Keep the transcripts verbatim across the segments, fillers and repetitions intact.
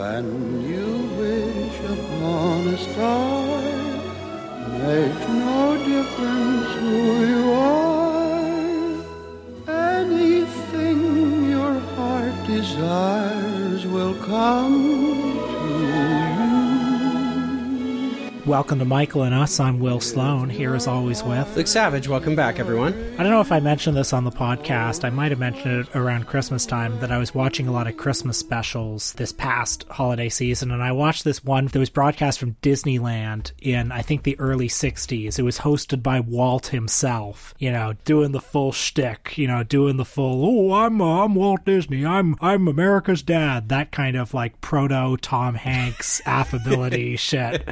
When you wish upon a star, makes no difference who you are. Anything your heart desires will come to you. Welcome to Michael and Us. I'm Will Sloan, here as always with Luke Savage. Welcome back, everyone. I don't know if I mentioned this on the podcast. I might have mentioned it around Christmas time that I was watching a lot of Christmas specials this past holiday season, and I watched this one that was broadcast from Disneyland in, I think, the early sixties. It was hosted by Walt himself, you know, doing the full shtick, you know, doing the full, oh, I'm uh, I'm Walt Disney, I'm I'm America's dad, that kind of like proto-Tom Hanks affability shit.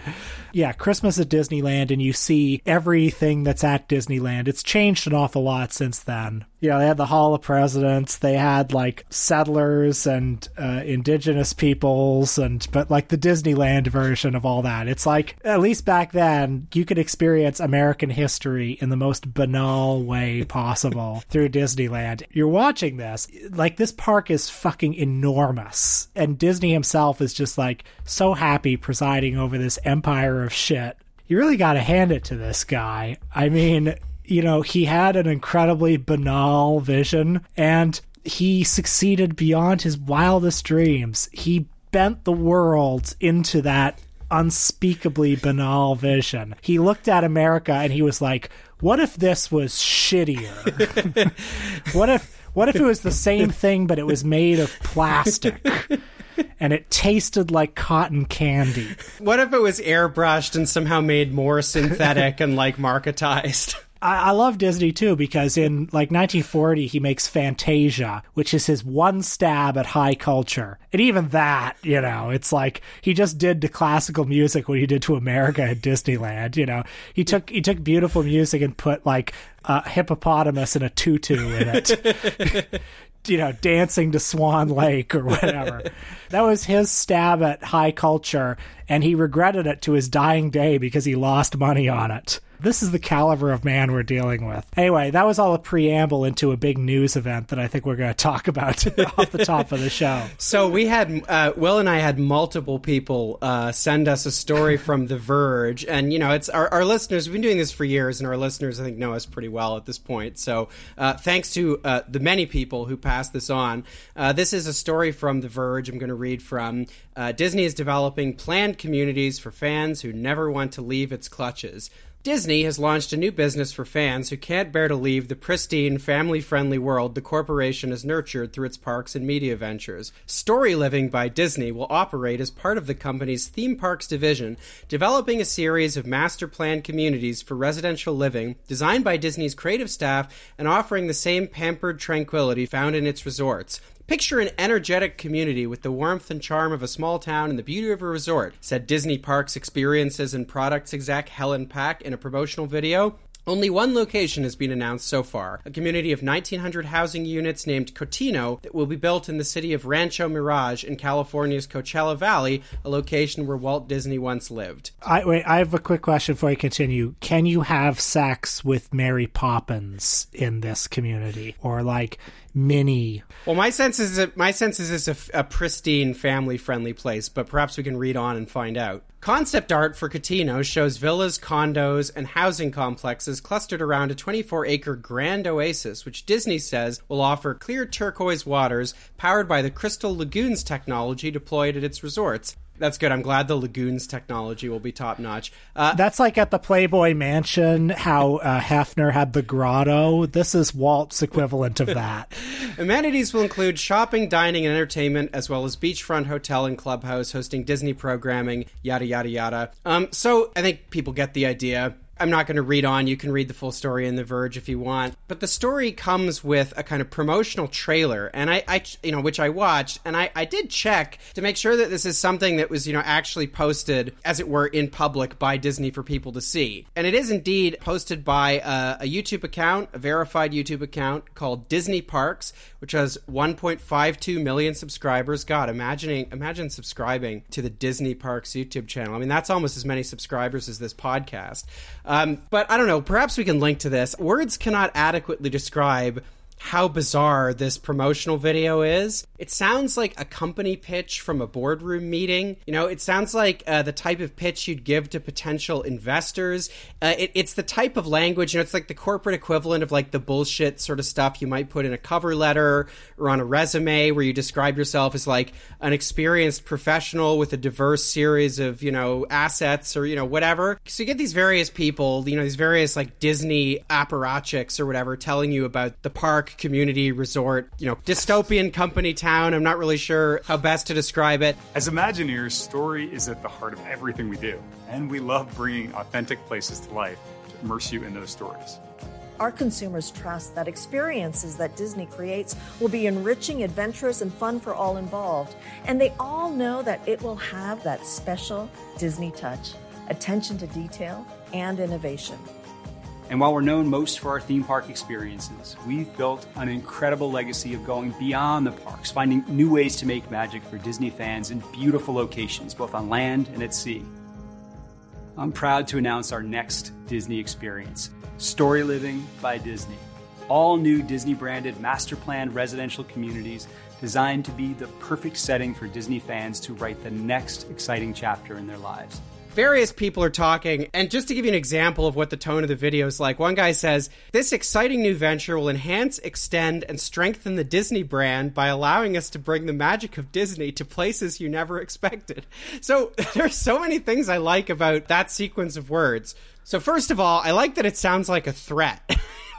Yeah, Christmas at Disneyland, and you see everything that's at Disneyland. It's changed an awful lot since then. You know, they had the Hall of Presidents, they had like settlers and uh, indigenous peoples, and but like the Disneyland version of all that. It's like, at least back then, you could experience American history in the most banal way possible through Disneyland. You're watching this, like, this park is fucking enormous, and Disney himself is just like so happy presiding over this empire of shit. You really got to hand it to this guy. I mean, you know, he had an incredibly banal vision, and he succeeded beyond his wildest dreams. He bent the world into that unspeakably banal vision. He looked at America and he was like, what if this was shittier? What if what if it was the same thing, but it was made of plastic? And it tasted like cotton candy. What if it was airbrushed and somehow made more synthetic and like marketized? I love Disney, too, because in, like, nineteen forty, he makes Fantasia, which is his one stab at high culture. And even that, you know, it's like he just did to classical music what he did to America at Disneyland, you know. He took he took beautiful music and put, like, a hippopotamus in a tutu in it. You know, dancing to Swan Lake or whatever. That was his stab at high culture, and he regretted it to his dying day because he lost money on it. This is the caliber of man we're dealing with. Anyway, that was all a preamble into a big news event that I think we're going to talk about off the top of the show. So we had, uh, Will and I had multiple people uh, send us a story from The Verge. And, you know, it's our, our listeners, we've been doing this for years, and our listeners, I think, know us pretty well at this point. So uh, thanks to uh, the many people who passed this on. Uh, this is a story from The Verge I'm going to read from. Uh, Disney is developing planned communities for fans who never want to leave its clutches. Disney has launched a new business for fans who can't bear to leave the pristine, family-friendly world the corporation has nurtured through its parks and media ventures. Storyliving by Disney will operate as part of the company's theme parks division, developing a series of master-planned communities for residential living designed by Disney's creative staff and offering the same pampered tranquility found in its resorts. Picture an energetic community with the warmth and charm of a small town and the beauty of a resort, said Disney Parks Experiences and Products exec Helen Pack in a promotional video. Only one location has been announced so far, a community of nineteen hundred housing units named Cotino that will be built in the city of Rancho Mirage in California's Coachella Valley, a location where Walt Disney once lived. I, wait, I have a quick question before I continue. Can you have sex with Mary Poppins in this community? Or like Minnie? Well, my sense is that, my sense is it's a, a pristine, family-friendly place, but perhaps we can read on and find out. Concept art for Cotino shows villas, condos, and housing complexes clustered around a twenty-four acre grand oasis, which Disney says will offer clear turquoise waters powered by the Crystal Lagoons technology deployed at its resorts. That's good. I'm glad the lagoons technology will be top-notch. Uh, That's like at the Playboy Mansion, how uh, Hefner had the grotto. This is Walt's equivalent of that. Amenities will include shopping, dining, and entertainment, as well as beachfront hotel and clubhouse hosting Disney programming, yada, yada, yada. Um, so I think people get the idea. I'm not going to read on. You can read the full story in The Verge if you want. But the story comes with a kind of promotional trailer, and I, I you know, which I watched, and I, I did check to make sure that this is something that was, you know, actually posted, as it were, in public by Disney for people to see. And it is indeed posted by a, a YouTube account, a verified YouTube account called Disney Parks, which has one point five two million subscribers. God, imagining, imagine subscribing to the Disney Parks YouTube channel. I mean, that's almost as many subscribers as this podcast. Um, but I don't know, perhaps we can link to this. Words cannot adequately describe how bizarre this promotional video is. It sounds like a company pitch from a boardroom meeting. You know, it sounds like uh, the type of pitch you'd give to potential investors. Uh, it, it's the type of language, you know, it's like the corporate equivalent of like the bullshit sort of stuff you might put in a cover letter or on a resume where you describe yourself as like an experienced professional with a diverse series of, you know, assets or, you know, whatever. So you get these various people, you know, these various like Disney apparatchiks or whatever telling you about the park, community, resort, you know, dystopian company town. I'm not really sure how best to describe it. As Imagineers, story is at the heart of everything we do, and we love bringing authentic places to life to immerse you in those stories. Our consumers trust that experiences that Disney creates will be enriching, adventurous, and fun for all involved. And they all know that it will have that special Disney touch, attention to detail, and innovation. And while we're known most for our theme park experiences, we've built an incredible legacy of going beyond the parks, finding new ways to make magic for Disney fans in beautiful locations, both on land and at sea. I'm proud to announce our next Disney experience, Storyliving by Disney. All new Disney-branded master-planned residential communities designed to be the perfect setting for Disney fans to write the next exciting chapter in their lives. Various people are talking, and just to give you an example of what the tone of the video is like, one guy says, "This exciting new venture will enhance, extend, and strengthen the Disney brand by allowing us to bring the magic of Disney to places you never expected." So there's so many things I like about that sequence of words. So first of all, I like that it sounds like a threat.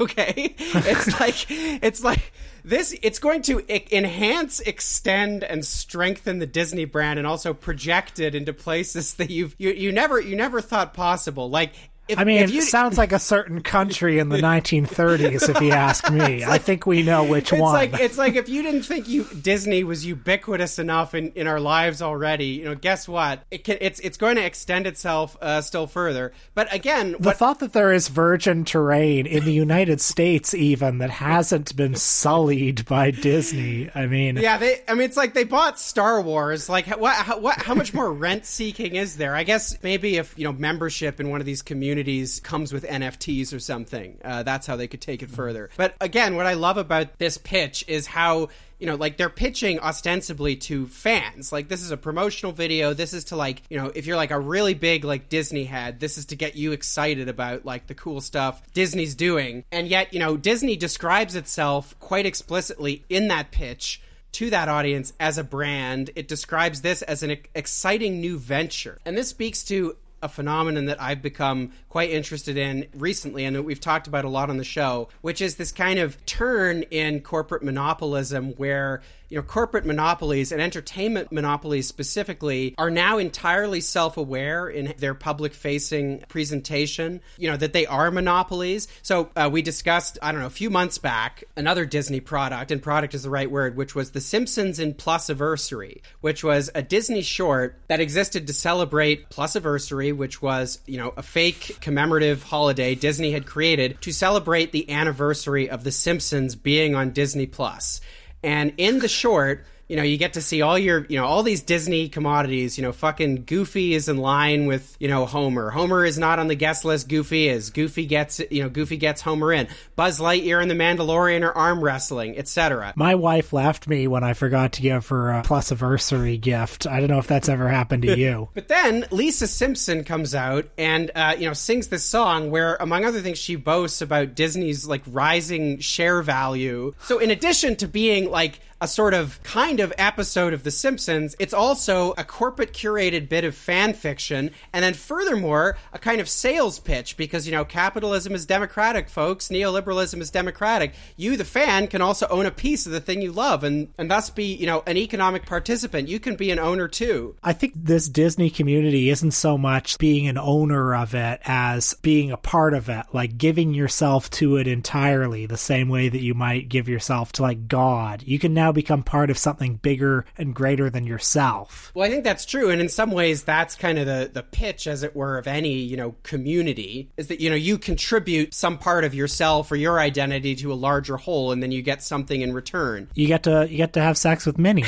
Okay? It's like, it's like this, it's going to e- enhance, extend, and strengthen the Disney brand, and also project it into places that you've, you, you never, you never thought possible. Like, If, I mean, you, it sounds like a certain country in the nineteen thirties, if you ask me. Like, I think we know which it's one. Like, it's like if you didn't think you Disney was ubiquitous enough in, in our lives already, you know, guess what? It can, it's it's going to extend itself uh, still further. But again... The what, thought that there is virgin terrain in the United States even that hasn't been sullied by Disney, I mean... Yeah, they. I mean, it's like they bought Star Wars. Like, what? How, what, how much more rent-seeking is there? I guess maybe if, you know, membership in one of these communities comes with N F Ts or something. Uh, that's how they could take it further. But again, what I love about this pitch is how, you know, like they're pitching ostensibly to fans. Like this is a promotional video. This is to like, you know, if you're like a really big like Disney head, this is to get you excited about like the cool stuff Disney's doing. And yet, you know, Disney describes itself quite explicitly in that pitch to that audience as a brand. It describes this as an exciting new venture. And this speaks to a phenomenon that I've become quite interested in recently and that we've talked about a lot on the show, which is this kind of turn in corporate monopolism where, you know, corporate monopolies and entertainment monopolies specifically are now entirely self-aware in their public-facing presentation, you know, that they are monopolies. So uh, we discussed, I don't know, a few months back, another Disney product, and product is the right word, which was The Simpsons in Plusaversary, which was a Disney short that existed to celebrate Plusaversary, which was, you know, a fake commemorative holiday Disney had created to celebrate the anniversary of The Simpsons being on Disney Plus. And in the short, you know, you get to see all your, you know, all these Disney commodities, you know, fucking Goofy is in line with, you know, Homer. Homer is not on the guest list. Goofy is. Goofy gets, you know, Goofy gets Homer in. Buzz Lightyear and the Mandalorian are arm wrestling, et cetera. My wife laughed me when I forgot to give her a Plusaversary gift. I don't know if that's ever happened to you. But then Lisa Simpson comes out and, uh, you know, sings this song where, among other things, she boasts about Disney's, like, rising share value. So in addition to being, like, a sort of kind of episode of The Simpsons, it's also a corporate curated bit of fan fiction, and then furthermore, a kind of sales pitch, because, you know, capitalism is democratic, folks. Neoliberalism is democratic. You, the fan, can also own a piece of the thing you love and, and thus be, you know, an economic participant. You can be an owner too. I think this Disney community isn't so much being an owner of it as being a part of it, like giving yourself to it entirely, the same way that you might give yourself to, like, God. You can now become part of something something bigger and greater than yourself. Well, I think that's true. And in some ways, that's kind of the, the pitch, as it were, of any, you know, community, is that, you know, you contribute some part of yourself or your identity to a larger whole, and then you get something in return. You get to, you get to have sex with Minnie.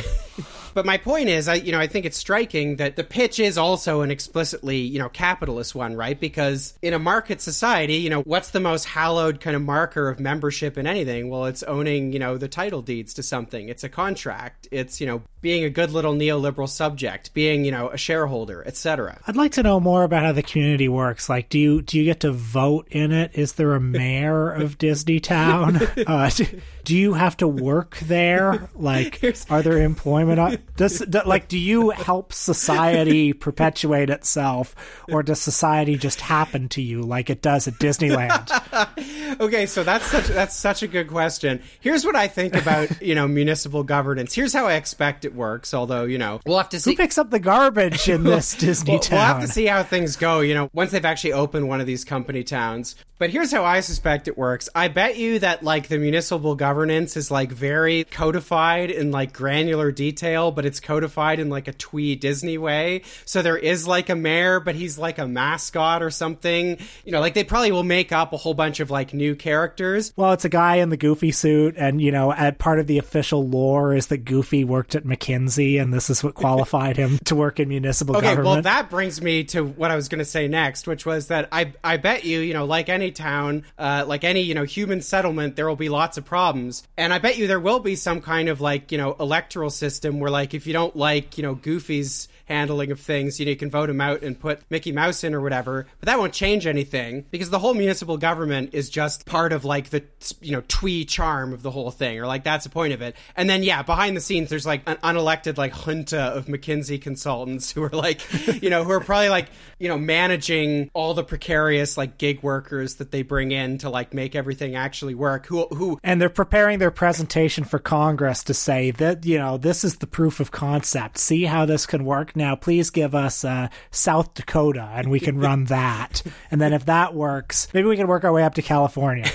But my point is, I, you know, I think it's striking that the pitch is also an explicitly, you know, capitalist one, right? Because in a market society, you know, what's the most hallowed kind of marker of membership in anything? Well, it's owning, you know, the title deeds to something. It's a contract. It's, you know, being a good little neoliberal subject, being, you know, a shareholder, et cetera. I'd like to know more about how the community works. Like, do you do you get to vote in it? Is there a mayor of Disney Town? Uh, do, do you have to work there? Like, are there employment options? Does, like, do you help society perpetuate itself, or does society just happen to you like it does at Disneyland? Okay, so that's such, that's such a good question. Here's what I think about, you know, municipal governance. Here's how I expect it works, although, you know, we'll have to see. Who picks up the garbage in this Disney we'll, town? We'll have to see how things go, you know, once they've actually opened one of these company towns. But here's how I suspect it works. I bet you that, like, the municipal governance is, like, very codified in, like, granular detail, but it's codified in, like, a twee Disney way. So there is, like, a mayor, but he's, like, a mascot or something. You know, like, they probably will make up a whole bunch of, like, new characters. Well, it's a guy in the Goofy suit, and, you know, at part of the official lore is that Goofy worked at McKinsey, and this is what qualified him to work in municipal okay, government. Okay, well, that brings me to what I was going to say next, which was that I, I bet you, you know, like any town, uh, like any, you know, human settlement, there will be lots of problems. And I bet you there will be some kind of, like, you know, electoral system where, like, if you don't like, you know, Goofy's handling of things, you know, you can vote him out and put Mickey Mouse in or whatever. But that won't change anything, because the whole municipal government is just part of, like, the, you know, twee charm of the whole thing, or, like, that's the point of it. And then, yeah, behind the scenes, there's, like, an unelected, like, junta of McKinsey consultants who are, like, you know, who are probably, like, you know, managing all the precarious, like, gig workers that they bring in to, like, make everything actually work. Who, who, and they're preparing their presentation for Congress to say that, you know, this is the proof of concept. See how this can work. Now, please give us uh, South Dakota, and we can run that. And then if that works, maybe we can work our way up to California.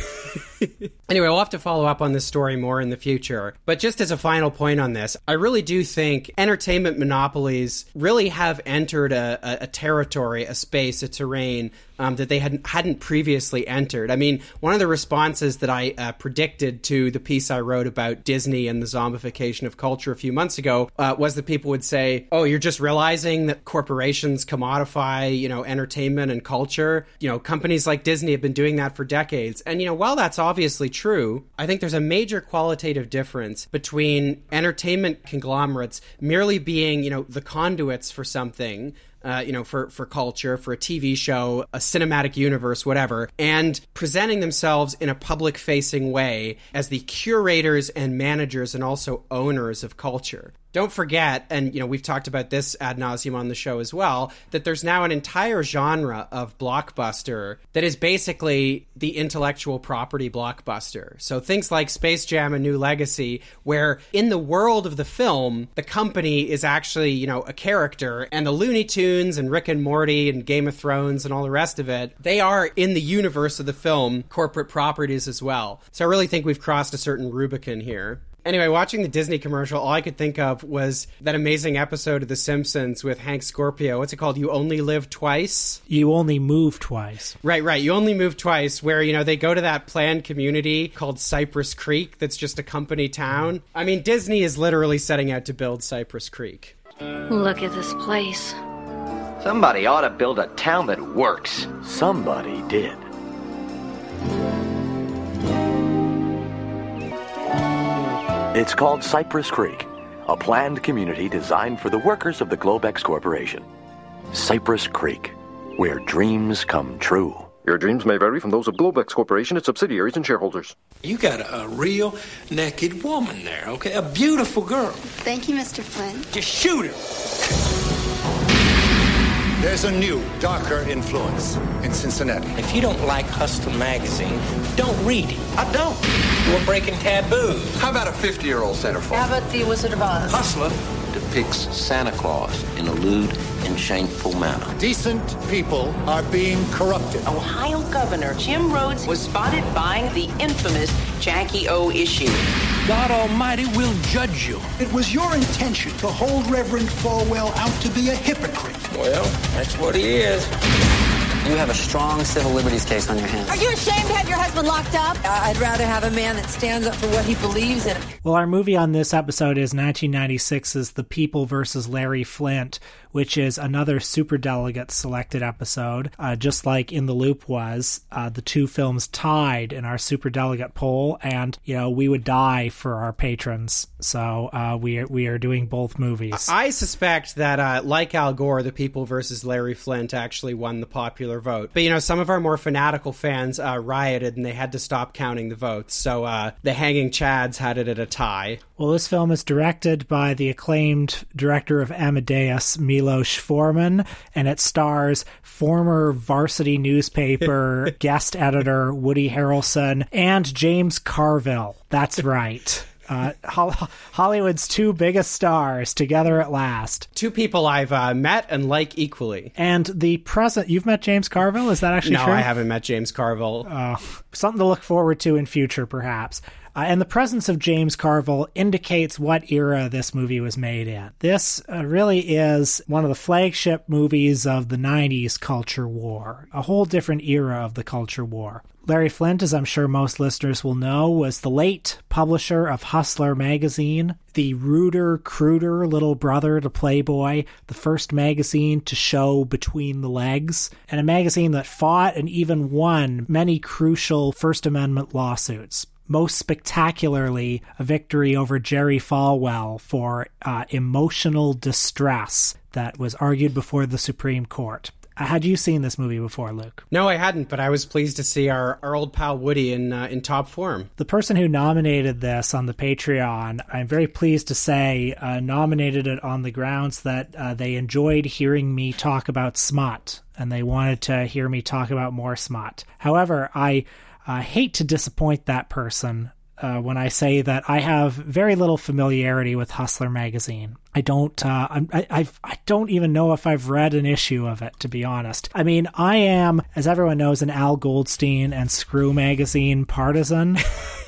Anyway, we'll have to follow up on this story more in the future. But just as a final point on this, I really do think entertainment monopolies really have entered a, a, a territory, a space, a terrain um, that they hadn't, hadn't previously entered. I mean, one of the responses that I uh, predicted to the piece I wrote about Disney and the zombification of culture a few months ago uh, was that people would say, oh, you're just realizing that corporations commodify, you know, entertainment and culture. You know, companies like Disney have been doing that for decades. And, you know, while that's obviously true, I think there's a major qualitative difference between entertainment conglomerates merely being, you know, the conduits for something, Uh, you know, for, for culture, for a T V show, a cinematic universe, whatever, and presenting themselves in a public-facing way as the curators and managers and also owners of culture. Don't forget, and, you know, we've talked about this ad nauseum on the show as well, that there's now an entire genre of blockbuster that is basically the intellectual property blockbuster. So things like Space Jam and New Legacy, where in the world of the film, the company is actually, you know, a character, and the Looney Tunes and Rick and Morty and Game of Thrones and all the rest of it, they are in the universe of the film corporate properties as well. So I really think we've crossed a certain Rubicon here. Anyway, watching the Disney commercial, all I could think of was that amazing episode of The Simpsons with Hank Scorpio. What's it called? You Only Live Twice? You Only Move Twice. Right, right. You Only Move Twice, where, you know, they go to that planned community called Cypress Creek that's just a company town. I mean, Disney is literally setting out to build Cypress Creek. Look at this place. Somebody ought to build a town that works. Somebody did. It's called Cypress Creek, a planned community designed for the workers of the Globex Corporation. Cypress Creek, where dreams come true. Your dreams may vary from those of Globex Corporation, its subsidiaries, and shareholders. You got a, a real naked woman there, okay? A beautiful girl. Thank you, Mister Flynn. Just shoot her. There's a new, darker influence in Cincinnati. If you don't like Hustler magazine, don't read it. I don't. We're breaking taboos. How about a fifty-year-old centerfold? How about the Wizard of Oz? Hustler depicts Santa Claus in a lewd and shameful manner. Decent people are being corrupted. Ohio Governor Jim Rhodes was spotted buying the infamous Jackie O issue. God Almighty will judge you. It was your intention to hold Reverend Falwell out to be a hypocrite. Well, that's what he is. You have a strong civil liberties case on your hands. Are you ashamed to have your husband locked up? I'd rather have a man that stands up for what he believes in. Well, our movie on this episode is nineteen ninety-six's The People versus. Larry Flynt, which is another Superdelegate selected episode. Uh, just like In the Loop was, uh, the two films tied in our Superdelegate poll, and, you know, we would die for our patrons. So uh, we, are, we are doing both movies. I suspect that, uh, like Al Gore, The People versus. Larry Flynt actually won the popular vote. But, you know, some of our more fanatical fans uh, rioted and they had to stop counting the votes. So uh, the Hanging Chads had it at a tie. Well, this film is directed by the acclaimed director of Amadeus, Miloš Forman, and it stars former Varsity newspaper guest editor Woody Harrelson and James Carville. That's right. Uh, Hollywood's two biggest stars together at last. Two people I've uh, met and like equally. And the present... You've met James Carville? Is that actually no, true? No, I haven't met James Carville. Uh, something to look forward to in future, perhaps. Uh, and the presence of James Carville indicates what era this movie was made in. This uh, really is one of the flagship movies of the nineties culture war, a whole different era of the culture war. Larry Flynt, as I'm sure most listeners will know, was the late publisher of Hustler magazine, the ruder, cruder little brother to Playboy, the first magazine to show between the legs, and a magazine that fought and even won many crucial First Amendment lawsuits. Most spectacularly, a victory over Jerry Falwell for uh, emotional distress that was argued before the Supreme Court. Had you seen this movie before, Luke? No, I hadn't, but I was pleased to see our, our old pal Woody in uh, in top form. The person who nominated this on the Patreon, I'm very pleased to say, uh, nominated it on the grounds that uh, they enjoyed hearing me talk about smut, and they wanted to hear me talk about more smut. However, I uh, hate to disappoint that person uh, when I say that I have very little familiarity with Hustler magazine. I don't. Uh, I, I I don't even know if I've read an issue of it, to be honest. I mean, I am, as everyone knows, an Al Goldstein and Screw magazine partisan,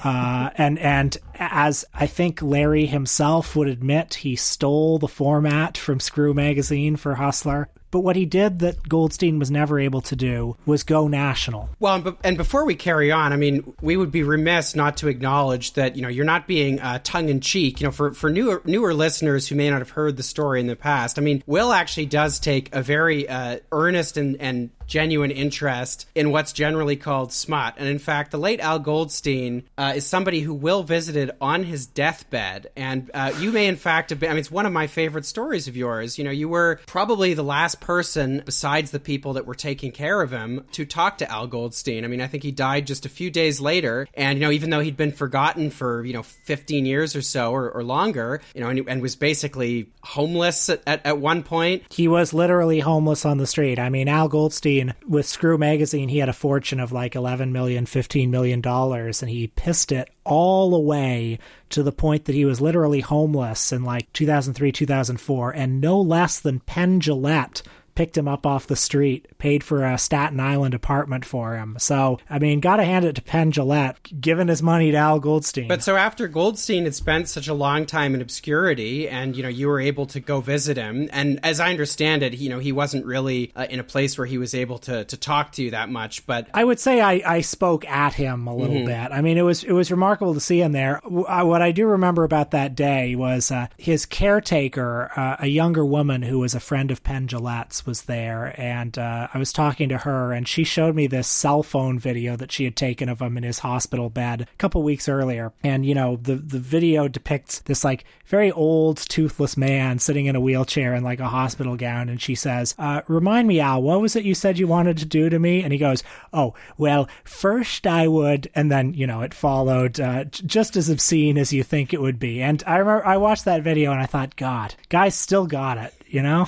uh, and and as I think Larry himself would admit, he stole the format from Screw magazine for Hustler. But what he did that Goldstein was never able to do was go national. Well, and before we carry on, I mean, we would be remiss not to acknowledge that, you know, you're not being uh, tongue in cheek. You know, for for newer newer listeners who may not have heard the story in the past. I mean, Will actually does take a very uh, earnest and, and genuine interest in what's generally called smut. And in fact, the late Al Goldstein uh, is somebody who Will visited on his deathbed. And uh, you may in fact have been, I mean, it's one of my favorite stories of yours. You know, you were probably the last person besides the people that were taking care of him to talk to Al Goldstein. I mean, I think he died just a few days later. And, you know, even though he'd been forgotten for, you know, fifteen years or so or, or longer, you know, and, and was basically homeless at, at, at one point. He was literally homeless on the street. I mean, Al Goldstein, with Screw magazine, he had a fortune of like eleven million dollars, fifteen million dollars, and he pissed it all away to the point that he was literally homeless in like two thousand three, two thousand four, and no less than Penn Jillette picked him up off the street, paid for a Staten Island apartment for him. So, I mean, gotta hand it to Penn Jillette, giving his money to Al Goldstein. But so after Goldstein had spent such a long time in obscurity, and, you know, you were able to go visit him, and as I understand it, you know, he wasn't really uh, in a place where he was able to to talk to you that much, but... I would say I, I spoke at him a little mm-hmm. bit. I mean, it was, it was remarkable to see him there. What I do remember about that day was uh, his caretaker, uh, a younger woman who was a friend of Penn Jillette's, was there, and uh, I was talking to her, and she showed me this cell phone video that she had taken of him in his hospital bed a couple weeks earlier. And, you know, the, the video depicts this, like, very old, toothless man sitting in a wheelchair in, like, a hospital gown, and she says, uh, remind me, Al, what was it you said you wanted to do to me? And he goes, oh, well, first I would, and then, you know, it followed uh, just as obscene as you think it would be. And I remember I watched that video, and I thought, God, guys still got it, you know?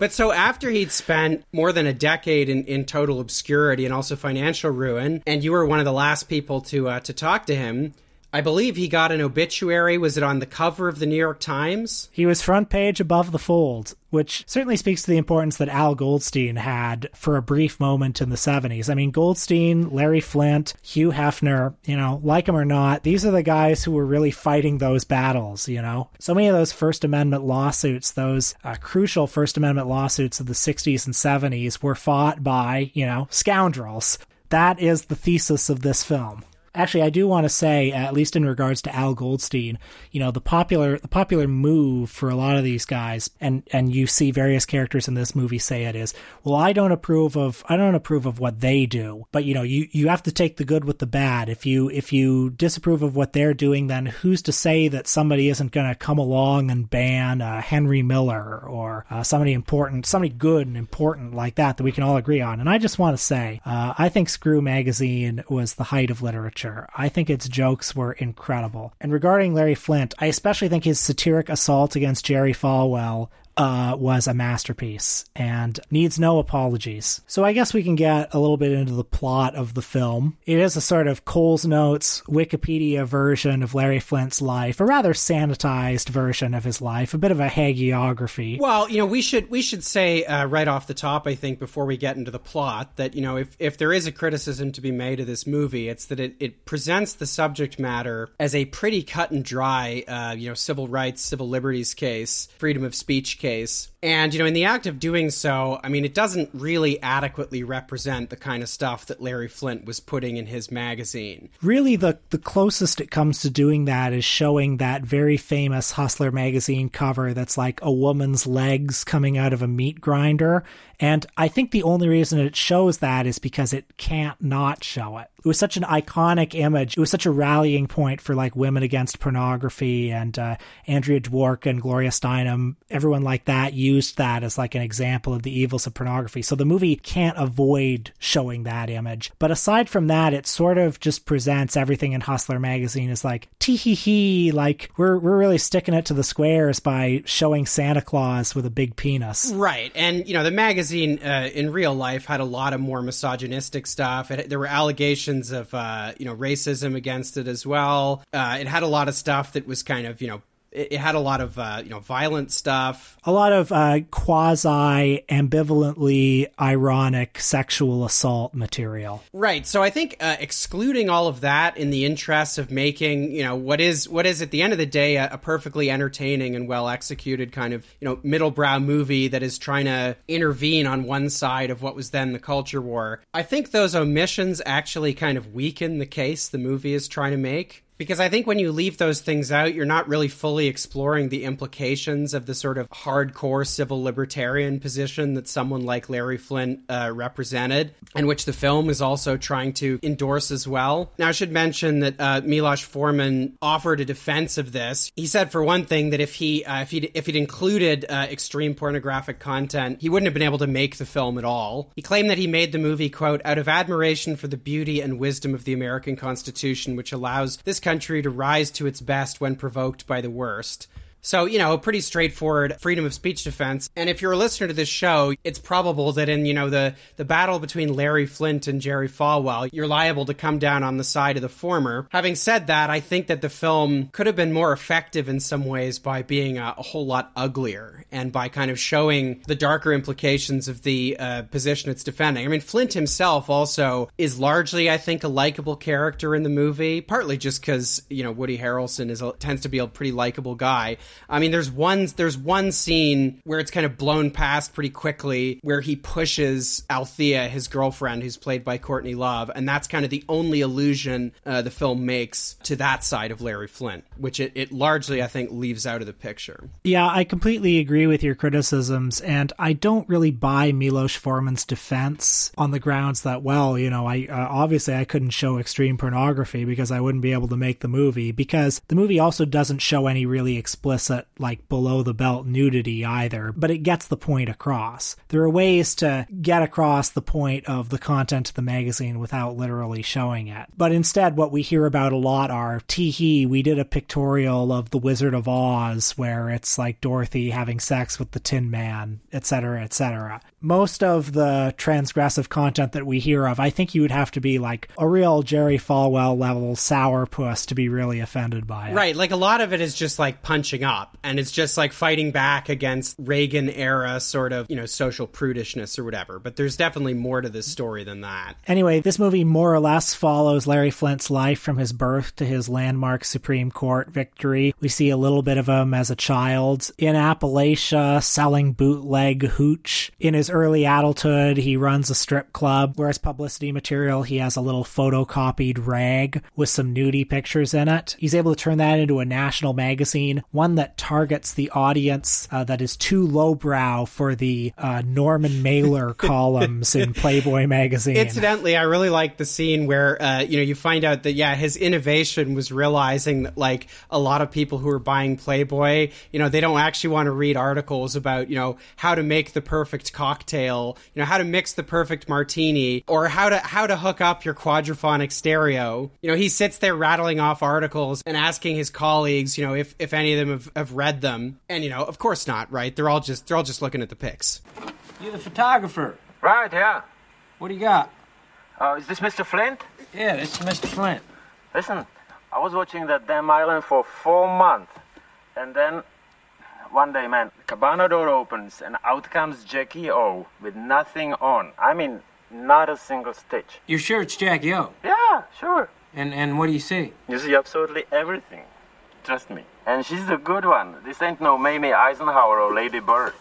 But so after he'd spent more than a decade in, in total obscurity and also financial ruin, and you were one of the last people to uh, to talk to him, I believe he got an obituary. Was it on the cover of the New York Times? He was front page above the fold, which certainly speaks to the importance that Al Goldstein had for a brief moment in the seventies. I mean, Goldstein, Larry Flynt, Hugh Hefner, you know, like him or not, these are the guys who were really fighting those battles, you know? So many of those First Amendment lawsuits, those uh, crucial First Amendment lawsuits of the sixties and seventies were fought by, you know, scoundrels. That is the thesis of this film. Actually, I do want to say, at least in regards to Al Goldstein, you know, the popular the popular move for a lot of these guys, and, and you see various characters in this movie say it is, well, I don't approve of I don't approve of what they do, but you know, you, you have to take the good with the bad. If you if you disapprove of what they're doing, then who's to say that somebody isn't going to come along and ban uh, Henry Miller or uh, somebody important, somebody good and important like that that we can all agree on? And I just want to say, uh, I think Screw magazine was the height of literature. I think its jokes were incredible. And regarding Larry Flynt, I especially think his satiric assault against Jerry Falwell uh, was a masterpiece and needs no apologies. So I guess we can get a little bit into the plot of the film. It is a sort of Cole's Notes, Wikipedia version of Larry Flynt's life, a rather sanitized version of his life, a bit of a hagiography. Well, you know, we should we should say uh, right off the top, I think, before we get into the plot, that, you know, if, if there is a criticism to be made of this movie, it's that it, it presents the subject matter as a pretty cut and dry, uh, you know, civil rights, civil liberties case, freedom of speech case. Case. And, you know, in the act of doing so, I mean, it doesn't really adequately represent the kind of stuff that Larry Flynt was putting in his magazine. Really, the, the closest it comes to doing that is showing that very famous Hustler magazine cover that's like a woman's legs coming out of a meat grinder. And I think the only reason it shows that is because it can't not show it. It was such an iconic image. It was such a rallying point for, like, women against pornography, and uh, Andrea Dworkin and Gloria Steinem, everyone like that used that as, like, an example of the evils of pornography. So the movie can't avoid showing that image. But aside from that, it sort of just presents everything in Hustler magazine as, like, tee-hee-hee, like, we're, we're really sticking it to the squares by showing Santa Claus with a big penis. Right. And, you know, the magazine uh, in real life had a lot of more misogynistic stuff. It, there were allegations of, uh, you know, racism against it as well. Uh, it had a lot of stuff that was kind of, you know, it had a lot of, uh, you know, violent stuff. A lot of uh, quasi-ambivalently ironic sexual assault material. Right. So I think uh, excluding all of that in the interest of making, you know, what is, what is at the end of the day, a, a perfectly entertaining and well-executed kind of, you know, middle-brow movie that is trying to intervene on one side of what was then the culture war. I think those omissions actually kind of weaken the case the movie is trying to make. Because I think when you leave those things out, you're not really fully exploring the implications of the sort of hardcore civil libertarian position that someone like Larry Flynt uh, represented, and which the film is also trying to endorse as well. Now, I should mention that uh, Miloš Forman offered a defense of this. He said, for one thing, that if he uh, if he'd, if he'd included uh, extreme pornographic content, he wouldn't have been able to make the film at all. He claimed that he made the movie, quote, out of admiration for the beauty and wisdom of the American Constitution, which allows this country country to rise to its best when provoked by the worst. So, you know, a pretty straightforward freedom of speech defense. And if you're a listener to this show, it's probable that in, you know, the, the battle between Larry Flynt and Jerry Falwell, you're liable to come down on the side of the former. Having said that, I think that the film could have been more effective in some ways by being a, a whole lot uglier and by kind of showing the darker implications of the uh, position it's defending. I mean, Flynt himself also is largely, I think, a likable character in the movie, partly just because, you know, Woody Harrelson is a, tends to be a pretty likable guy. I mean, there's one there's one scene where it's kind of blown past pretty quickly where he pushes Althea, his girlfriend, who's played by Courtney Love. And that's kind of the only allusion uh, the film makes to that side of Larry Flynt, which it, it largely, I think, leaves out of the picture. Yeah, I completely agree with your criticisms. And I don't really buy Miloš Forman's defense on the grounds that, well, you know, I uh, obviously I couldn't show extreme pornography because I wouldn't be able to make the movie, because the movie also doesn't show any really explicit Explicit, like below the belt nudity either, but it gets the point across. There are ways to get across the point of the content of the magazine without literally showing it. But instead, what we hear about a lot are, tee hee, we did a pictorial of The Wizard of Oz where it's like Dorothy having sex with the Tin Man, et cetera, et cetera. most of the transgressive content that we hear of, I think you would have to be like a real Jerry Falwell level sourpuss to be really offended by it. Right. Like a lot of it is just like punching up, and it's just like fighting back against Reagan era sort of, you know, social prudishness or whatever. But there's definitely more to this story than that. Anyway, this movie more or less follows Larry Flynt's life from his birth to his landmark Supreme Court victory. We see a little bit of him as a child in Appalachia selling bootleg hooch. In his early adulthood, he runs a strip club where, as publicity material, he has a little photocopied rag with some nudie pictures in it. He's able to turn that into a national magazine, one that targets the audience uh, that is too lowbrow for the uh, Norman Mailer columns in Playboy magazine. Incidentally, I really like the scene where uh, you know you find out that yeah, his innovation was realizing that like a lot of people who are buying Playboy, you know, they don't actually want to read articles about you know how to make the perfect cocktail, you know, how to mix the perfect martini, or how to how to hook up your quadraphonic stereo. You know, he sits there rattling off articles and asking his colleagues, you know, if if any of them have, have read them, and you know, of course not, right? They're all just they're all just looking at the pics. You're the photographer, right? Yeah. What do you got? Uh, is this Mister Flynt? Yeah, this is Mister Flynt. Listen, I was watching that damn island for four months, and then one day, man, cabana door opens, and out comes Jackie O with nothing on. I mean, not a single stitch. You're sure it's Jackie O? Yeah, sure. And and what do you see? You see absolutely everything. Trust me. And she's a good one. This ain't no Mamie Eisenhower or Lady Bird.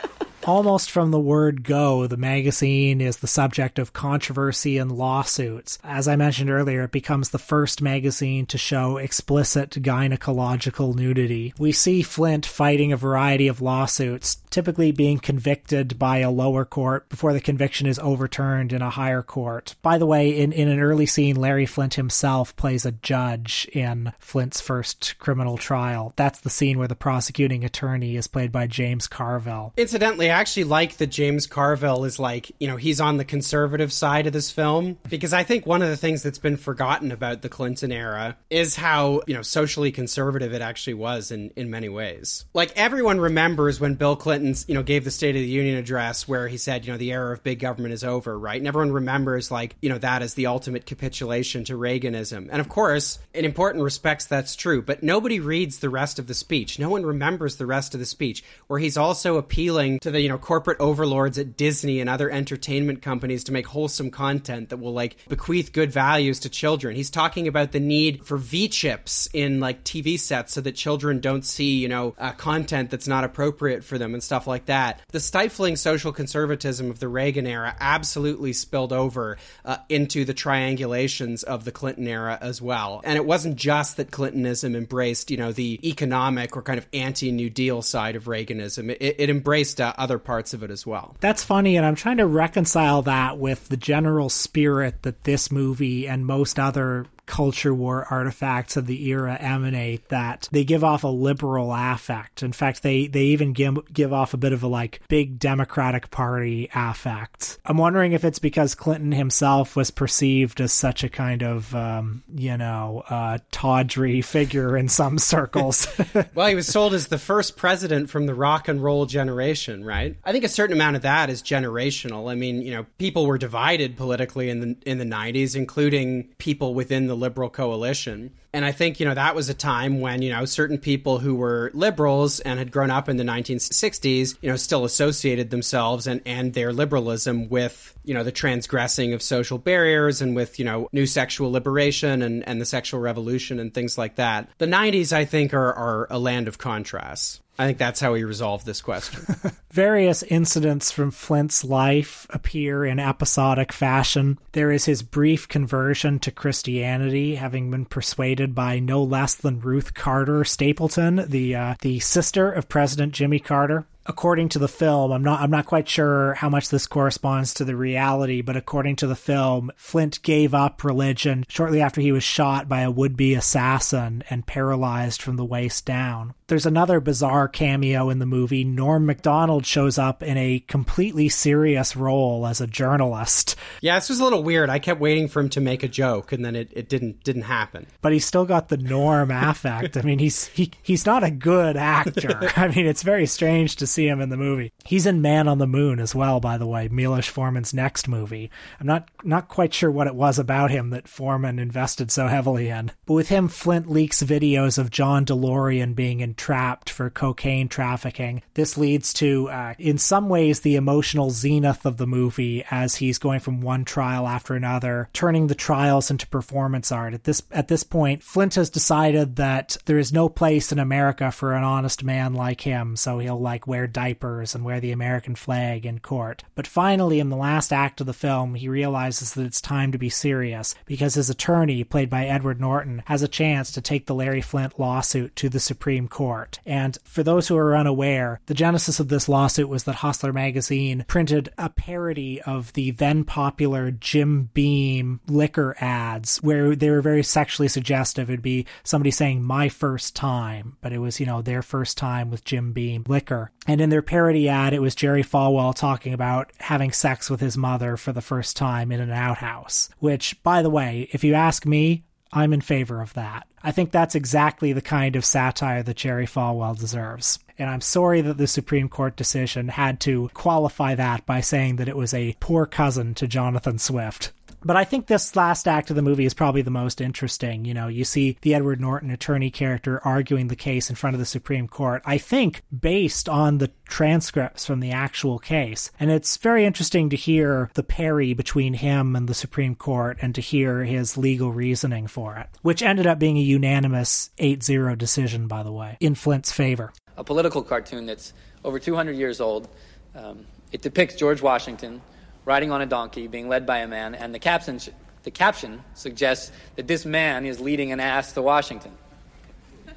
Almost from the word go, the magazine is the subject of controversy and lawsuits. As I mentioned earlier, it becomes the first magazine to show explicit gynecological nudity. We see Flynt fighting a variety of lawsuits, typically being convicted by a lower court before the conviction is overturned in a higher court. By the way, in, in an early scene, Larry Flynt himself plays a judge in Flynt's first criminal trial. That's the scene where the prosecuting attorney is played by James Carville. Incidentally, I actually like that James Carville is like, you know, he's on the conservative side of this film, because I think one of the things that's been forgotten about the Clinton era is how, you know, socially conservative it actually was in, in many ways. Like everyone remembers when Bill Clinton's, you know, gave the State of the Union address where he said, you know, the era of big government is over, right? And everyone remembers like, you know, that as the ultimate capitulation to Reaganism. And of course, in important respects, that's true, but nobody reads the rest of the speech. No one remembers the rest of the speech where he's also appealing to the, you know, corporate overlords at Disney and other entertainment companies to make wholesome content that will like bequeath good values to children. He's talking about the need for V-chips in like T V sets so that children don't see, you know, uh, content that's not appropriate for them and stuff like that. The stifling social conservatism of the Reagan era absolutely spilled over uh, into the triangulations of the Clinton era as well. And it wasn't just that Clintonism embraced, you know, the economic or kind of anti-New Deal side of Reaganism. It, it embraced uh, other parts of it as well. That's funny, and I'm trying to reconcile that with the general spirit that this movie and most other culture war artifacts of the era emanate, that they give off a liberal affect. In fact, they they even give, give off a bit of a like big Democratic Party affect. I'm wondering if it's because Clinton himself was perceived as such a kind of um, you know uh, tawdry figure in some circles. Well, he was sold as the first president from the rock and roll generation, right? I think a certain amount of that is generational. I mean, you know, people were divided politically in the in the nineties, including people within the liberal coalition. And I think, you know, that was a time when, you know, certain people who were liberals and had grown up in the nineteen sixties, you know, still associated themselves and, and their liberalism with, you know, the transgressing of social barriers and with, you know, new sexual liberation and, and the sexual revolution and things like that. The nineties, I think, are, are a land of contrasts. I think that's how we resolve this question. Various incidents from Flynt's life appear in episodic fashion. There is his brief conversion to Christianity, having been persuaded by no less than Ruth Carter Stapleton, the uh, the sister of President Jimmy Carter. According to the film, I'm not I'm not quite sure how much this corresponds to the reality, but according to the film, Flynt gave up religion shortly after he was shot by a would-be assassin and paralyzed from the waist down. There's another bizarre cameo in the movie. Norm Macdonald shows up in a completely serious role as a journalist. Yeah, this was a little weird. I kept waiting for him to make a joke, and then it, it didn't didn't happen. But he's still got the Norm affect. I mean, he's he he's not a good actor. I mean, it's very strange to see see him in the movie. He's in Man on the Moon as well, by the way, Miloš Forman's next movie. I'm not not quite sure what it was about him that Forman invested so heavily in. But with him, Flint leaks videos of John DeLorean being entrapped for cocaine trafficking. This leads to, uh, in some ways, the emotional zenith of the movie as he's going from one trial after another, turning the trials into performance art. At this, at this point, Flint has decided that there is no place in America for an honest man like him, so he'll like wear diapers and wear the American flag in court. But finally, in the last act of the film, he realizes that it's time to be serious, because his attorney, played by Edward Norton, has a chance to take the Larry Flynt lawsuit to the Supreme Court. And for those who are unaware, the genesis of this lawsuit was that Hustler magazine printed a parody of the then-popular Jim Beam liquor ads, where they were very sexually suggestive. It'd be somebody saying, "my first time," but it was, you know, their first time with Jim Beam liquor. And in their parody ad, it was Jerry Falwell talking about having sex with his mother for the first time in an outhouse, which, by the way, if you ask me, I'm in favor of that. I think that's exactly the kind of satire that Jerry Falwell deserves. And I'm sorry that the Supreme Court decision had to qualify that by saying that it was a poor cousin to Jonathan Swift. But I think this last act of the movie is probably the most interesting. You know, you see the Edward Norton attorney character arguing the case in front of the Supreme Court, I think based on the transcripts from the actual case. And it's very interesting to hear the parry between him and the Supreme Court and to hear his legal reasoning for it, which ended up being a unanimous eight zero decision, by the way, in Flint's favor. A political cartoon that's over two hundred years old. Um, it depicts George Washington riding on a donkey, being led by a man, and the caption, the caption suggests that this man is leading an ass to Washington.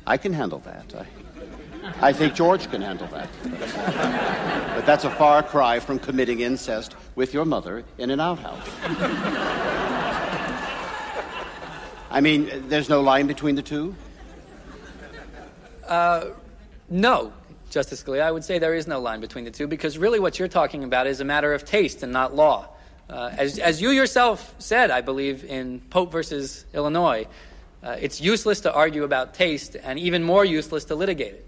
I can handle that. I, I think George can handle that. But, but that's a far cry from committing incest with your mother in an outhouse. I mean, there's no line between the two? Uh, no. Justice Scalia, I would say there is no line between the two, because really what you're talking about is a matter of taste and not law. Uh, as, as you yourself said, I believe, in Pope versus Illinois, uh, it's useless to argue about taste and even more useless to litigate it.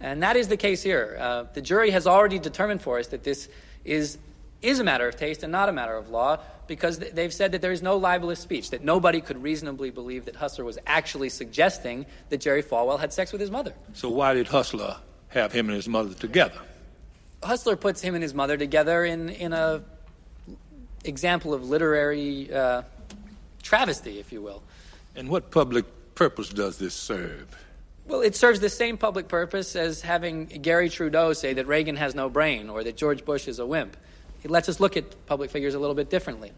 And that is the case here. Uh, the jury has already determined for us that this is, is a matter of taste and not a matter of law, because th- they've said that there is no libelous speech, that nobody could reasonably believe that Hustler was actually suggesting that Jerry Falwell had sex with his mother. So why did Hustler have him and his mother together? Hustler puts him and his mother together in in a example of literary uh, travesty, if you will. And what public purpose does this serve? Well, it serves the same public purpose as having Gary Trudeau say that Reagan has no brain or that George Bush is a wimp. It lets us look at public figures a little bit differently.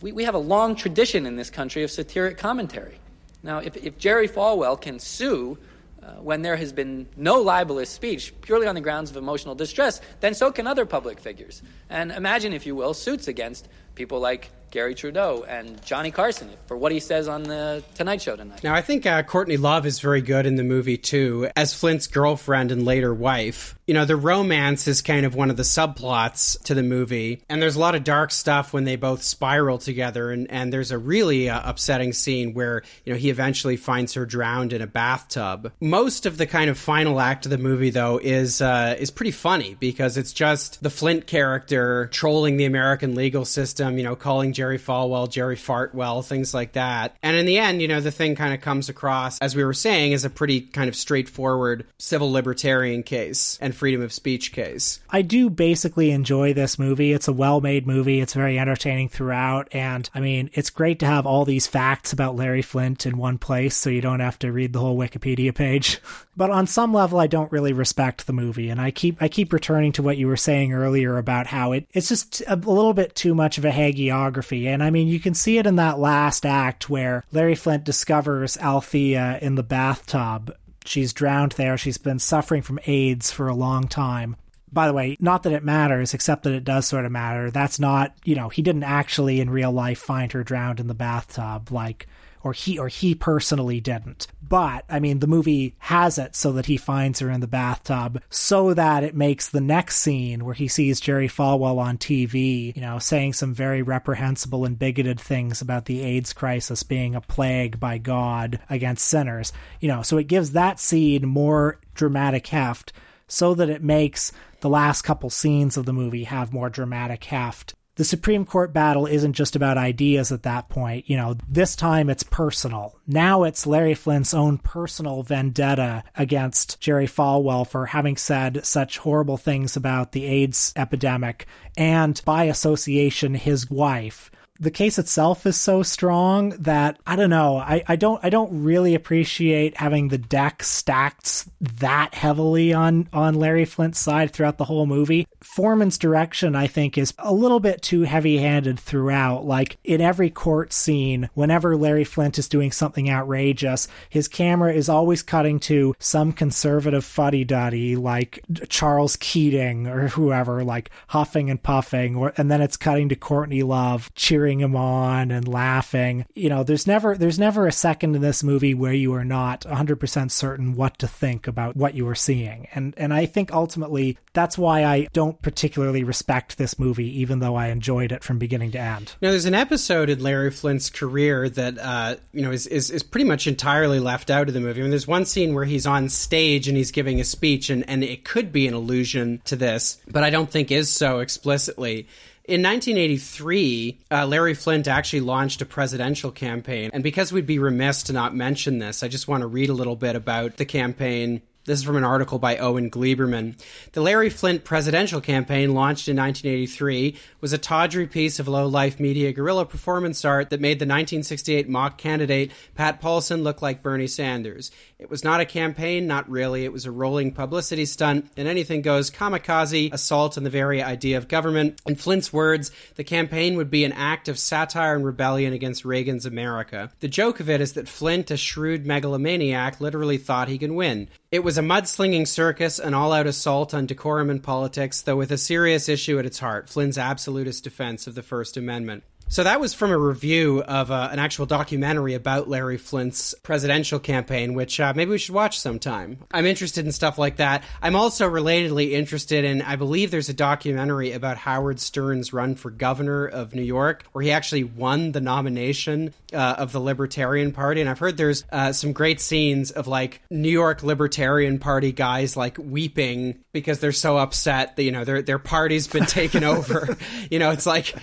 We, we have a long tradition in this country of satiric commentary. Now, if, if Jerry Falwell can sue Uh, when there has been no libelous speech purely on the grounds of emotional distress, then so can other public figures. And imagine, if you will, suits against people like Gary Trudeau and Johnny Carson for what he says on the Tonight Show tonight. Now, I think uh, Courtney Love is very good in the movie, too, as Flint's girlfriend and later wife. You know, the romance is kind of one of the subplots to the movie, and there's a lot of dark stuff when they both spiral together, and, and there's a really uh, upsetting scene where, you know, he eventually finds her drowned in a bathtub. Most of the kind of final act of the movie, though, is uh, is pretty funny, because it's just the Flint character trolling the American legal system, you know, calling Jerry Falwell, Jerry Fartwell, things like that. And in the end, you know, the thing kind of comes across, as we were saying, as a pretty kind of straightforward civil libertarian case and freedom of speech case. I do basically enjoy this movie. It's a well-made movie. It's very entertaining throughout. And I mean, it's great to have all these facts about Larry Flynt in one place so you don't have to read the whole Wikipedia page. But on some level, I don't really respect the movie. And I keep I keep returning to what you were saying earlier about how it it's just a little bit too much of a hagiography. And I mean, you can see it in that last act where Larry Flynt discovers Althea in the bathtub. She's drowned there. She's been suffering from AIDS for a long time. By the way, not that it matters, except that it does sort of matter. That's not, you know, he didn't actually in real life find her drowned in the bathtub, like, or he or he personally didn't. But, I mean, the movie has it so that he finds her in the bathtub, so that it makes the next scene where he sees Jerry Falwell on T V, you know, saying some very reprehensible and bigoted things about the AIDS crisis being a plague by God against sinners. You know, so it gives that scene more dramatic heft, so that it makes the last couple scenes of the movie have more dramatic heft. The Supreme Court battle isn't just about ideas at that point. You know, this time it's personal. Now it's Larry Flynt's own personal vendetta against Jerry Falwell for having said such horrible things about the AIDS epidemic and, by association, his wife. The case itself is so strong that, I don't know, I, I don't I don't really appreciate having the deck stacked that heavily on, on Larry Flynt's side throughout the whole movie. Forman's direction, I think, is a little bit too heavy-handed throughout. Like, in every court scene, whenever Larry Flynt is doing something outrageous, his camera is always cutting to some conservative fuddy-duddy, like Charles Keating or whoever, like, huffing and puffing, or, and then it's cutting to Courtney Love cheering him on and laughing. You know, there's never there's never a second in this movie where you are not one hundred percent certain what to think about what you are seeing. And and I think ultimately that's why I don't particularly respect this movie, even though I enjoyed it from beginning to end. Now, there's an episode in Larry Flynt's career that uh, you know is, is is pretty much entirely left out of the movie. I mean, there's one scene where he's on stage and he's giving a speech, and, and it could be an allusion to this, but I don't think is so explicitly. In nineteen eighty-three, uh, Larry Flynt actually launched a presidential campaign. And because we'd be remiss to not mention this, I just want to read a little bit about the campaign. This is from an article by Owen Gleiberman. The Larry Flynt presidential campaign, launched in nineteen eighty-three, was a tawdry piece of low-life media guerrilla performance art that made the nineteen sixty-eight mock candidate Pat Paulson look like Bernie Sanders. It was not a campaign, not really. It was a rolling publicity stunt, and anything goes kamikaze, assault on the very idea of government. In Flynt's words, the campaign would be an act of satire and rebellion against Reagan's America. The joke of it is that Flynt, a shrewd megalomaniac, literally thought he could win. It was a mudslinging circus, an all-out assault on decorum and politics, though with a serious issue at its heart, Flynt's absolutist defense of the First Amendment. So that was from a review of uh, an actual documentary about Larry Flynt's presidential campaign, which uh, maybe we should watch sometime. I'm interested in stuff like that. I'm also relatedly interested in, I believe there's a documentary about Howard Stern's run for governor of New York, where he actually won the nomination uh, of the Libertarian Party. And I've heard there's uh, some great scenes of, like, New York Libertarian Party guys, like, weeping because they're so upset that, you know, their their party's been taken over. You know, it's like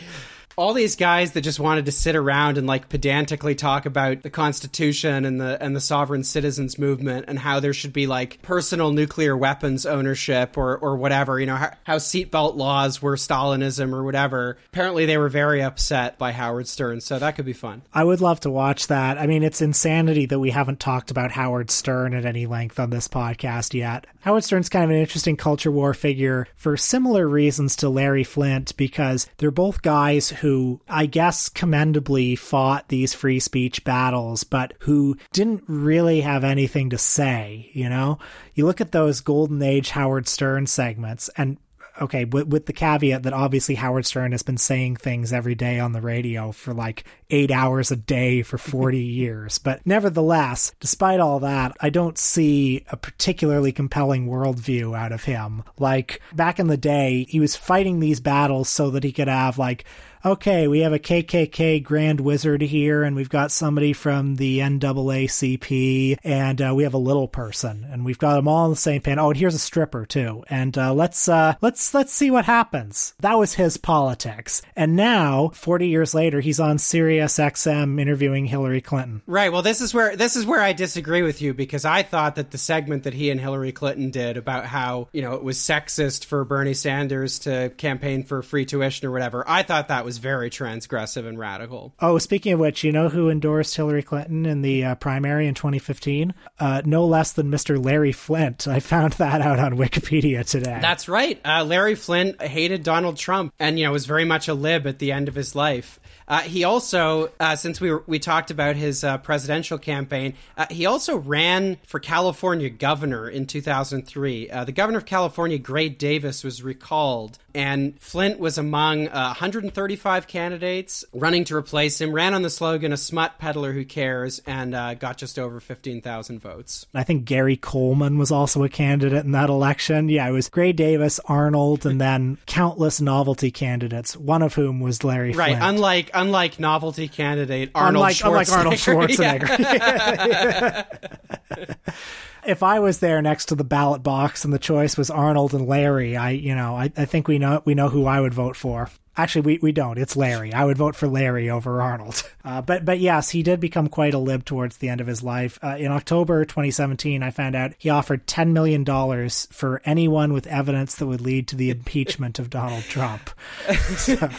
all these guys that just wanted to sit around and, like, pedantically talk about the Constitution and the and the sovereign citizens movement and how there should be, like, personal nuclear weapons ownership or or whatever, you know, how, how seatbelt laws were Stalinism or whatever. Apparently they were very upset by Howard Stern, so that could be fun. I would love to watch that. I mean, it's insanity that we haven't talked about Howard Stern at any length on this podcast yet. Howard Stern's kind of an interesting culture war figure for similar reasons to Larry Flynt, because they're both guys who who I guess commendably fought these free speech battles, but who didn't really have anything to say, you know? You look at those Golden Age Howard Stern segments, and okay, with, with the caveat that obviously Howard Stern has been saying things every day on the radio for like eight hours a day for forty years. But nevertheless, despite all that, I don't see a particularly compelling worldview out of him. Like, back in the day, he was fighting these battles so that he could have, like, okay, we have a K K K Grand Wizard here, and we've got somebody from the N double A C P, and uh, we have a little person, and we've got them all on the same pan. Oh, and here's a stripper too, and uh, let's uh, let's let's see what happens. That was his politics, and now forty years later, he's on Sirius X M interviewing Hillary Clinton. Right. Well, this is where this is where I disagree with you, because I thought that the segment that he and Hillary Clinton did about how, you know, it was sexist for Bernie Sanders to campaign for free tuition or whatever, I thought that was was very transgressive and radical. Oh, speaking of which, you know who endorsed Hillary Clinton in the uh, primary in twenty fifteen? Uh, no less than Mister Larry Flynt. I found that out on Wikipedia today. That's right. Uh, Larry Flynt hated Donald Trump and, you know, was very much a lib at the end of his life. Uh, he also, uh, since we were, we talked about his uh, presidential campaign, uh, he also ran for California governor in two thousand three. Uh, the governor of California, Gray Davis, was recalled, and Flynt was among uh, one hundred thirty-five candidates running to replace him, ran on the slogan, "A smut peddler who cares," and uh, got just over fifteen thousand votes. I think Gary Coleman was also a candidate in that election. Yeah, it was Gray Davis, Arnold, and then countless novelty candidates, one of whom was Larry Flynt. Right, unlike... Unlike novelty candidate Arnold unlike, Schwarzenegger. Unlike Arnold Schwarzenegger. Yeah. if I was there next to the ballot box and the choice was Arnold and Larry, I, you know, I, I think we know we know who I would vote for. Actually, we, we don't. It's Larry. I would vote for Larry over Arnold. Uh, but but yes, he did become quite a lib towards the end of his life. Uh, in October twenty seventeen, I found out he offered ten million dollars for anyone with evidence that would lead to the impeachment of Donald Trump. So.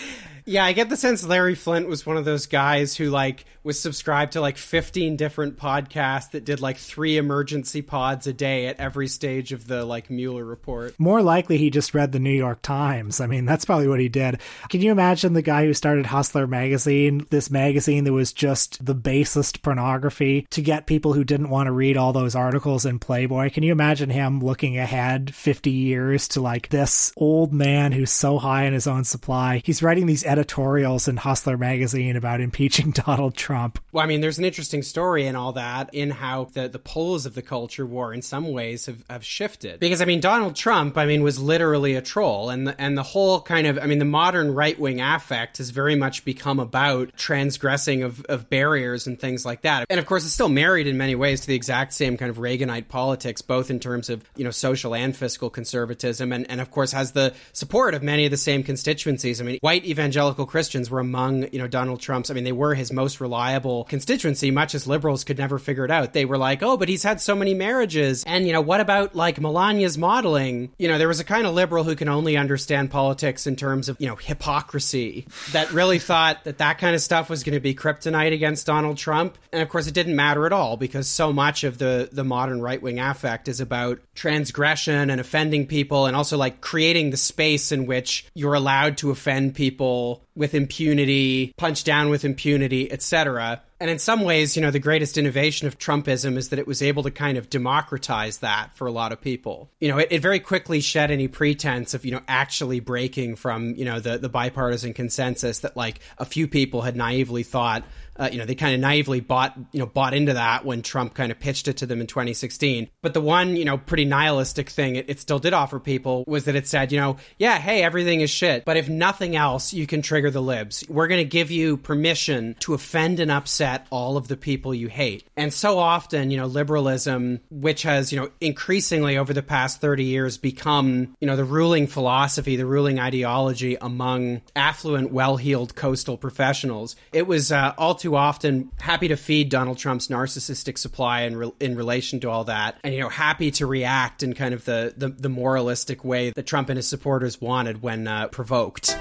Yeah, I get the sense Larry Flynt was one of those guys who, like, was subscribed to, like, fifteen different podcasts that did, like, three emergency pods a day at every stage of the, like, Mueller report. More likely, he just read the New York Times. I mean, that's probably what he did. Can you imagine the guy who started Hustler magazine, this magazine that was just the basest pornography to get people who didn't want to read all those articles in Playboy? Can you imagine him looking ahead fifty years to, like, this old man who's so high in his own supply? He's writing these editorials in Hustler magazine about impeaching Donald Trump. Well, I mean, there's an interesting story in all that, in how the, the poles of the culture war in some ways have, have shifted. Because, I mean, Donald Trump, I mean, was literally a troll. And the, and the whole kind of, I mean, the modern right-wing affect has very much become about transgressing of, of barriers and things like that. And of course, it's still married in many ways to the exact same kind of Reaganite politics, both in terms of, you know, social and fiscal conservatism. And, and of course, has the support of many of the same constituencies. I mean, white evangelical Evangelical Christians were among, you know, Donald Trump's, I mean, they were his most reliable constituency, much as liberals could never figure it out. They were like, oh, but he's had so many marriages. And, you know, what about like Melania's modeling? You know, there was a kind of liberal who can only understand politics in terms of, you know, hypocrisy, that really thought that that kind of stuff was going to be kryptonite against Donald Trump. And of course, it didn't matter at all, because so much of the, the modern right-wing affect is about transgression and offending people, and also like creating the space in which you're allowed to offend people with impunity, punch down with impunity, et cetera. And in some ways, you know, the greatest innovation of Trumpism is that it was able to kind of democratize that for a lot of people. You know, it, it very quickly shed any pretense of, you know, actually breaking from, you know, the, the bipartisan consensus that like a few people had naively thought, uh, you know, they kind of naively bought, you know, bought into that when Trump kind of pitched it to them in twenty sixteen. But the one, you know, pretty nihilistic thing it, it still did offer people was that it said, you know, yeah, hey, everything is shit, but if nothing else, you can trigger the libs. We're going to give you permission to offend and upset all of the people you hate. And so often, you know, liberalism, which has, you know, increasingly over the past thirty years become, you know, the ruling philosophy, the ruling ideology among affluent, well-heeled coastal professionals. It was uh, all too often happy to feed Donald Trump's narcissistic supply in, re- in relation to all that. And, you know, happy to react in kind of the, the, the moralistic way that Trump and his supporters wanted when uh, provoked.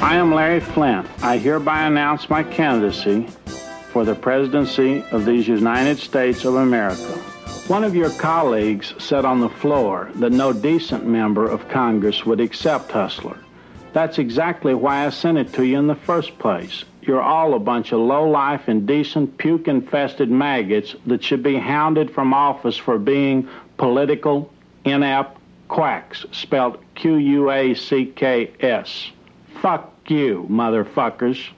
I am Larry Flynt. I hereby announce my candidacy for the presidency of these United States of America. One of your colleagues said on the floor that no decent member of Congress would accept Hustler. That's exactly why I sent it to you in the first place. You're all a bunch of low-life, indecent, puke-infested maggots that should be hounded from office for being political, inept quacks, spelled Q U A C K S. Fuck you, motherfuckers.